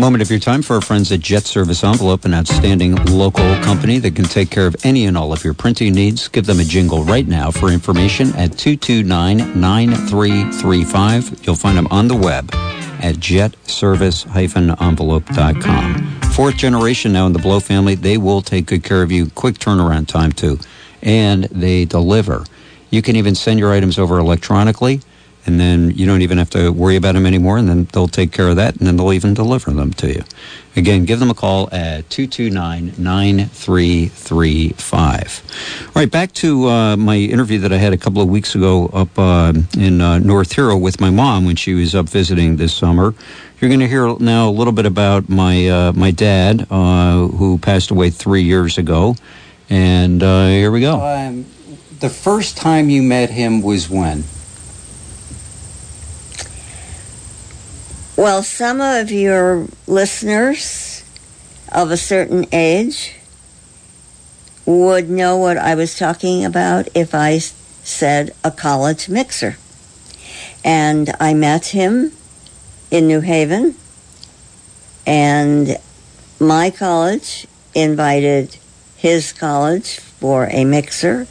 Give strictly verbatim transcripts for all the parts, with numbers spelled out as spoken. Moment of your time for our friends at Jet Service Envelope, an outstanding local company that can take care of any and all of your printing needs. Give them a jingle right now for information at two two nine, nine three three five. You'll find them on the web at jet service dash envelope dot com. Fourth generation now in the Blow family. They will take good care of you. Quick turnaround time, too. And they deliver. You can even send your items over electronically, and then you don't even have to worry about them anymore, and then they'll take care of that, and then they'll even deliver them to you. Again, give them a call at two two nine, nine three three five. All right, back to uh, my interview that I had a couple of weeks ago up uh, in uh, North Hero with my mom when she was up visiting this summer. You're going to hear now a little bit about my, uh, my dad, uh, who passed away three years ago. And uh, here we go. Um, the first time you met him was when? Well, some of your listeners of a certain age would know what I was talking about if I said a college mixer. And I met him in New Haven, and my college invited his college for a mixer,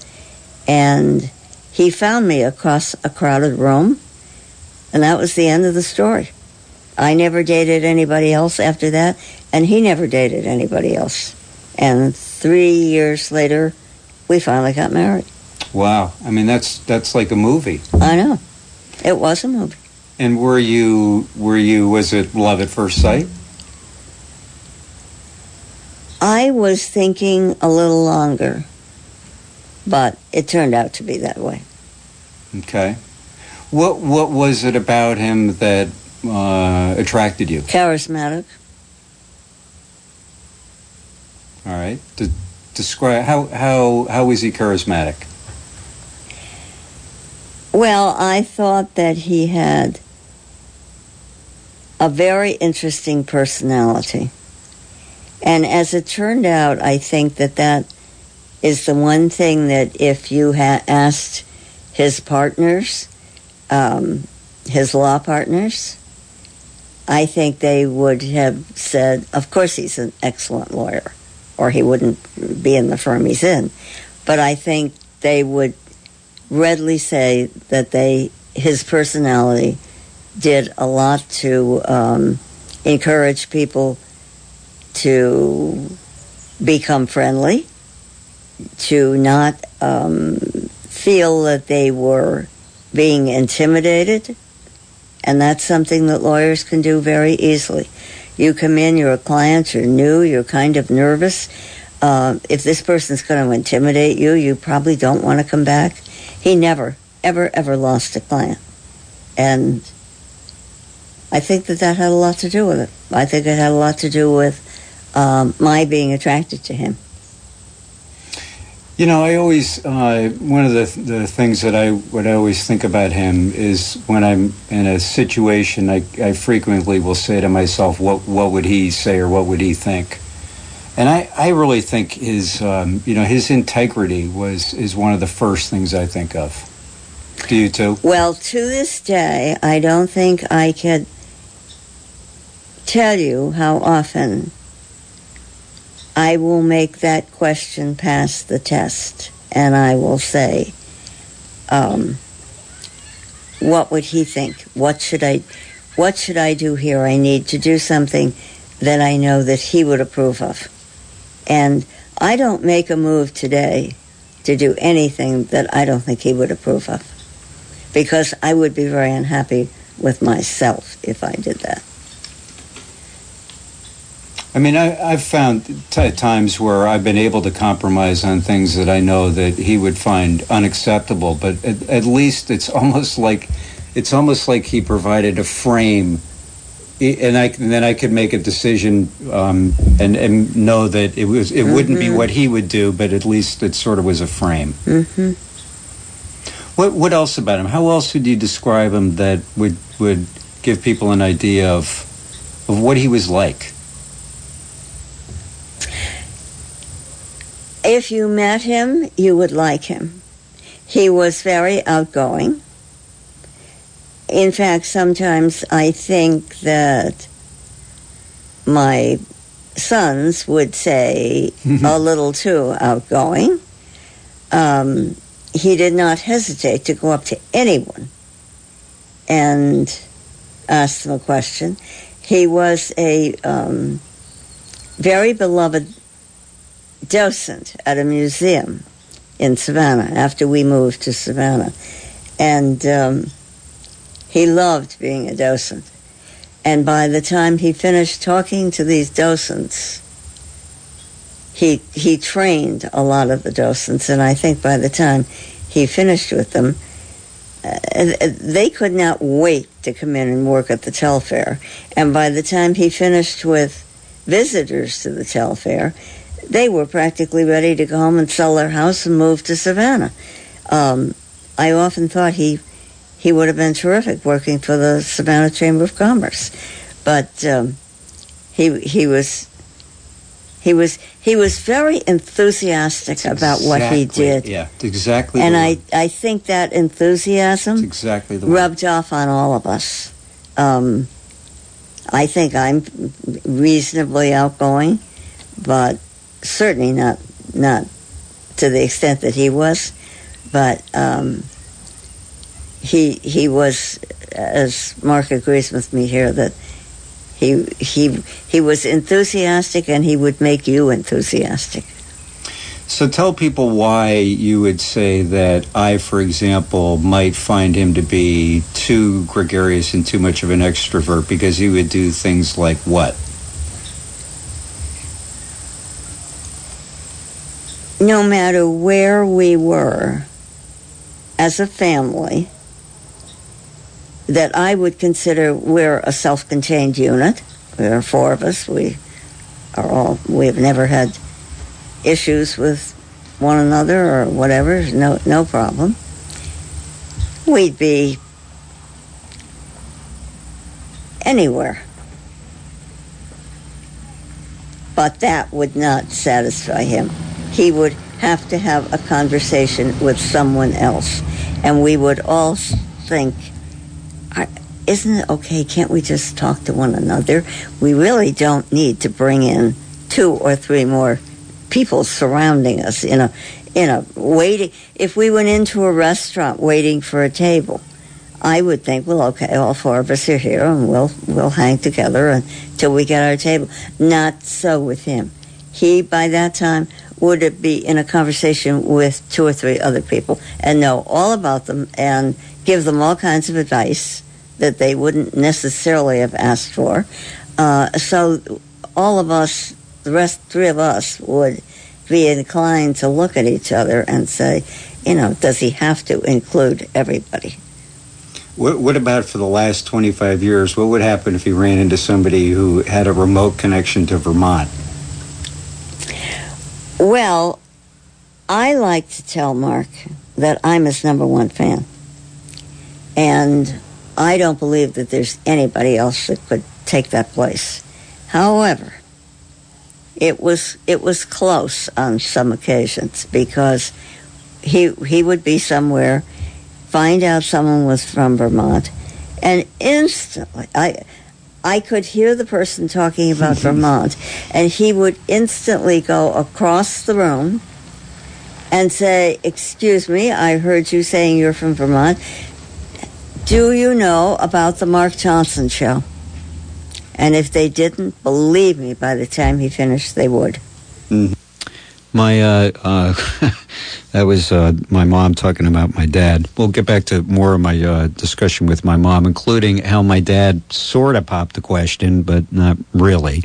and he found me across a crowded room, and that was the end of the story. I never dated anybody else after that, and he never dated anybody else. And three years later, we finally got married. Wow. I mean, that's that's like a movie. I know. It was a movie. And were you, were you, was it love at first sight? I was thinking a little longer, but it turned out to be that way. Okay. What, what was it about him that... Uh, attracted you? Charismatic. All right. De- describe how how how was he charismatic? Well, I thought that he had a very interesting personality, and as it turned out, I think that that is the one thing that if you had asked his partners, um, his law partners, I think they would have said, of course he's an excellent lawyer, or he wouldn't be in the firm he's in. But I think they would readily say that they his personality did a lot to um, encourage people to become friendly, to not um, feel that they were being intimidated. And that's something that lawyers can do very easily. You come in, you're a client, you're new, you're kind of nervous. Uh, if this person's going to intimidate you, you probably don't want to come back. He never, ever, ever lost a client. And I think that that had a lot to do with it. I think it had a lot to do with um, my being attracted to him. You know, I always, uh, one of the the things that I would always think about him is when I'm in a situation, I, I frequently will say to myself, what what would he say or what would he think? And I, I really think his, um, you know, his integrity was is one of the first things I think of. Do you too? Well, to this day, I don't think I could tell you how often I will make that question pass the test, and I will say, um, what would he think? What should I, what should I do here? I need to do something that I know that he would approve of. And I don't make a move today to do anything that I don't think he would approve of, because I would be very unhappy with myself if I did that. I mean, I, I've found t- times where I've been able to compromise on things that I know that he would find unacceptable. But at, at least it's almost like it's almost like he provided a frame, and I and then I could make a decision um, and and know that it was it mm-hmm. wouldn't be what he would do, but at least it sort of was a frame. Mm-hmm. What what else about him? How else would you describe him that would would give people an idea of of what he was like? If you met him, you would like him. He was very outgoing. In fact, sometimes I think that my sons would say a little too outgoing. Um, he did not hesitate to go up to anyone and ask them a question. He was a um, very beloved docent at a museum in Savannah after we moved to Savannah. And um, he loved being a docent. And by the time he finished talking to these docents, he he trained a lot of the docents. And I think by the time he finished with them, uh, they could not wait to come in and work at the Telfair. And by the time he finished with visitors to the Telfair, they were practically ready to go home and sell their house and move to Savannah. Um, I often thought he he would have been terrific working for the Savannah Chamber of Commerce, but um, he he was he was he was very enthusiastic that's about exactly, what he did. Yeah, exactly. And I, I think that enthusiasm exactly the rubbed one. off on all of us. Um, I think I'm reasonably outgoing, but certainly not not to the extent that he was. But um, he he was, as Mark agrees with me here, that he he he was enthusiastic, and he would make you enthusiastic. So tell people why you would say that I, for example, might find him to be too gregarious and too much of an extrovert, because he would do things like what? No matter where we were as a family, that I would consider we're a self-contained unit. There are four of us. We are all, we have never had issues with one another or whatever, no no problem. We'd be anywhere. But that would not satisfy him. He would have to have a conversation with someone else. And we would all think, isn't it okay? Can't we just talk to one another? We really don't need to bring in two or three more people surrounding us in a, in a waiting. If we went into a restaurant waiting for a table, I would think, well, okay, all four of us are here and we'll, we'll hang together until we get our table. Not so with him. He, by that time, would it be in a conversation with two or three other people and know all about them and give them all kinds of advice that they wouldn't necessarily have asked for. Uh, so all of us, the rest, three of us, would be inclined to look at each other and say, you know, does he have to include everybody? What, what about for the last twenty-five years? What would happen if he ran into somebody who had a remote connection to Vermont? Well, I like to tell Mark that I'm his number one fan. And I don't believe that there's anybody else that could take that place. However, it was it was close on some occasions, because he he would be somewhere, find out someone was from Vermont, and instantly I I could hear the person talking about Vermont, and he would instantly go across the room and say, excuse me, I heard you saying you're from Vermont. Do you know about the Mark Johnson show? And if they didn't, believe me, by the time he finished, they would. Mm. My, uh, uh, that was uh, my mom talking about my dad. We'll get back to more of my uh, discussion with my mom, including how my dad sort of popped the question, but not really.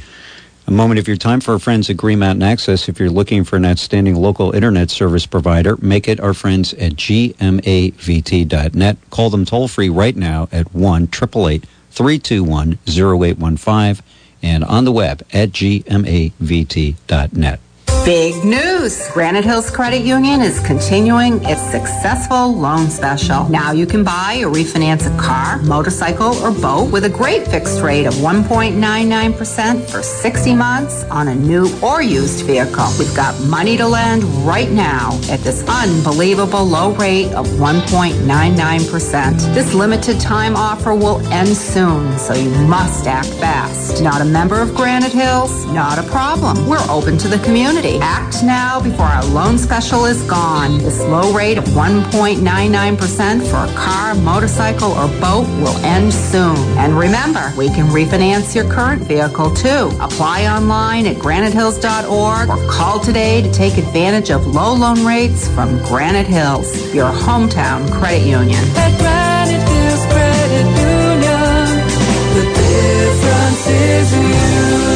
A moment of your time for our friends at Green Mountain Access. If you're looking for an outstanding local internet service provider, make it our friends at G M A V T dot net. Call them toll-free right now at one eight eight eight, three two one, zero eight one five and on the web at G M A V T dot net. Big news! Granite Hills Credit Union is continuing its successful loan special. Now you can buy or refinance a car, motorcycle, or boat with a great fixed rate of one point nine nine percent for sixty months on a new or used vehicle. We've got money to lend right now at this unbelievable low rate of one point nine nine percent. This limited time offer will end soon, so you must act fast. Not a member of Granite Hills? Not a problem. We're open to the community. Act now before our loan special is gone. This low rate of one point nine nine percent for a car, motorcycle, or boat will end soon. And remember, we can refinance your current vehicle too. Apply online at granite hills dot org or call today to take advantage of low loan rates from Granite Hills, your hometown credit union. At Granite Hills Credit Union, the difference is you.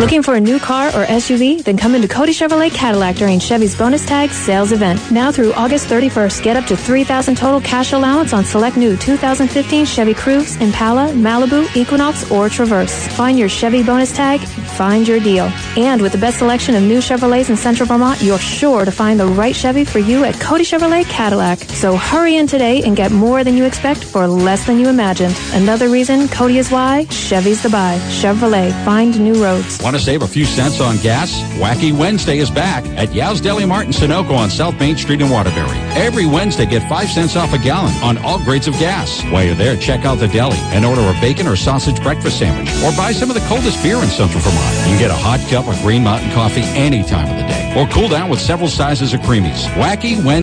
Looking for a new car or S U V? Then come into Cody Chevrolet Cadillac during Chevy's Bonus Tag Sales Event. Now through August thirty-first, get up to three thousand dollars total cash allowance on select new two thousand fifteen Chevy Cruze, Impala, Malibu, Equinox, or Traverse. Find your Chevy Bonus Tag and find your deal. And with the best selection of new Chevrolets in Central Vermont, you're sure to find the right Chevy for you at Cody Chevrolet Cadillac. So hurry in today and get more than you expect for less than you imagined. Another reason Cody is why Chevy's the buy. Chevrolet, find new roads. To save a few cents on gas? Wacky Wednesday is back at Yow's Deli Mart in Sunoco on South Main Street in Waterbury. Every Wednesday, get five cents off a gallon on all grades of gas. While you're there, check out the deli and order a bacon or sausage breakfast sandwich or buy some of the coldest beer in Central Vermont. You can get a hot cup of Green Mountain Coffee any time of the day or cool down with several sizes of creamies. Wacky Wednesday.